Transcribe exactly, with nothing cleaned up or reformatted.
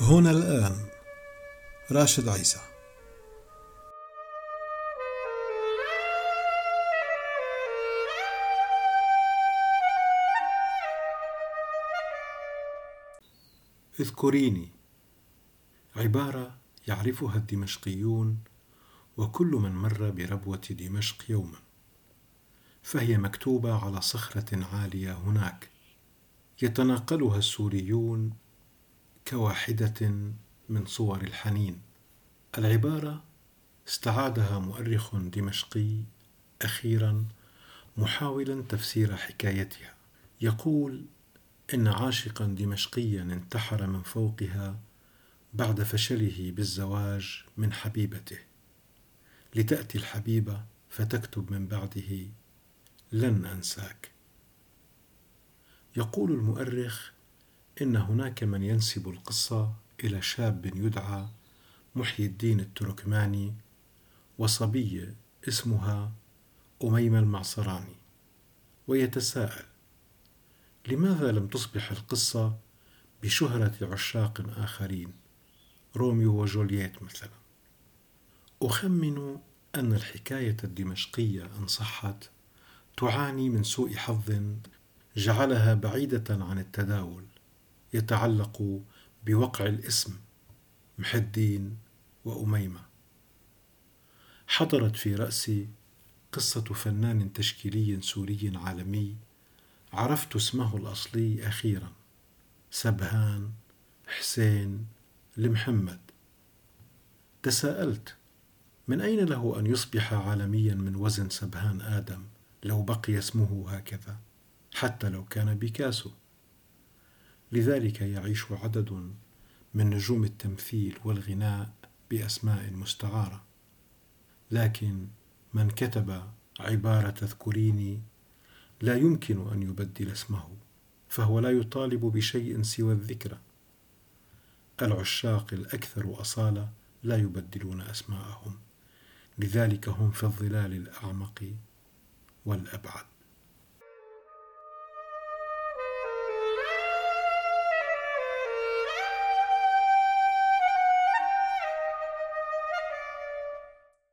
هنا الآن راشد عيسى. اذكريني، عبارة يعرفها الدمشقيون وكل من مر بربوة دمشق يوما، فهي مكتوبة على صخرة عالية هناك، يتناقلها السوريون كواحدة من صور الحنين. العبارة استعادها مؤرخ دمشقي أخيرا محاولا تفسير حكايتها، يقول إن عاشقا دمشقيا انتحر من فوقها بعد فشله بالزواج من حبيبته، لتأتي الحبيبة فتكتب من بعده: لن أنساك. يقول المؤرخ إن هناك من ينسب القصة إلى شاب يدعى محي الدين التركماني وصبية اسمها أميمة المعصراني، ويتساءل لماذا لم تصبح القصة بشهرة عشاق آخرين، روميو وجولييت مثلا. أخمن أن الحكاية الدمشقية إن صحت تعاني من سوء حظ جعلها بعيدة عن التداول يتعلق بوقع الاسم محي الدين وأميمة. حضرت في رأسي قصة فنان تشكيلي سوري عالمي عرفت اسمه الأصلي أخيرا، سبحان حسين لمحمد. تساءلت من أين له أن يصبح عالميا من وزن سبحان آدم لو بقي اسمه هكذا، حتى لو كان بيكاسو. لذلك يعيش عدد من نجوم التمثيل والغناء بأسماء مستعارة، لكن من كتب عبارة تذكريني لا يمكن أن يبدل اسمه، فهو لا يطالب بشيء سوى الذكرى. العشاق الأكثر أصالة لا يبدلون أسماءهم، لذلك هم في الظلال الأعمق والأبعد.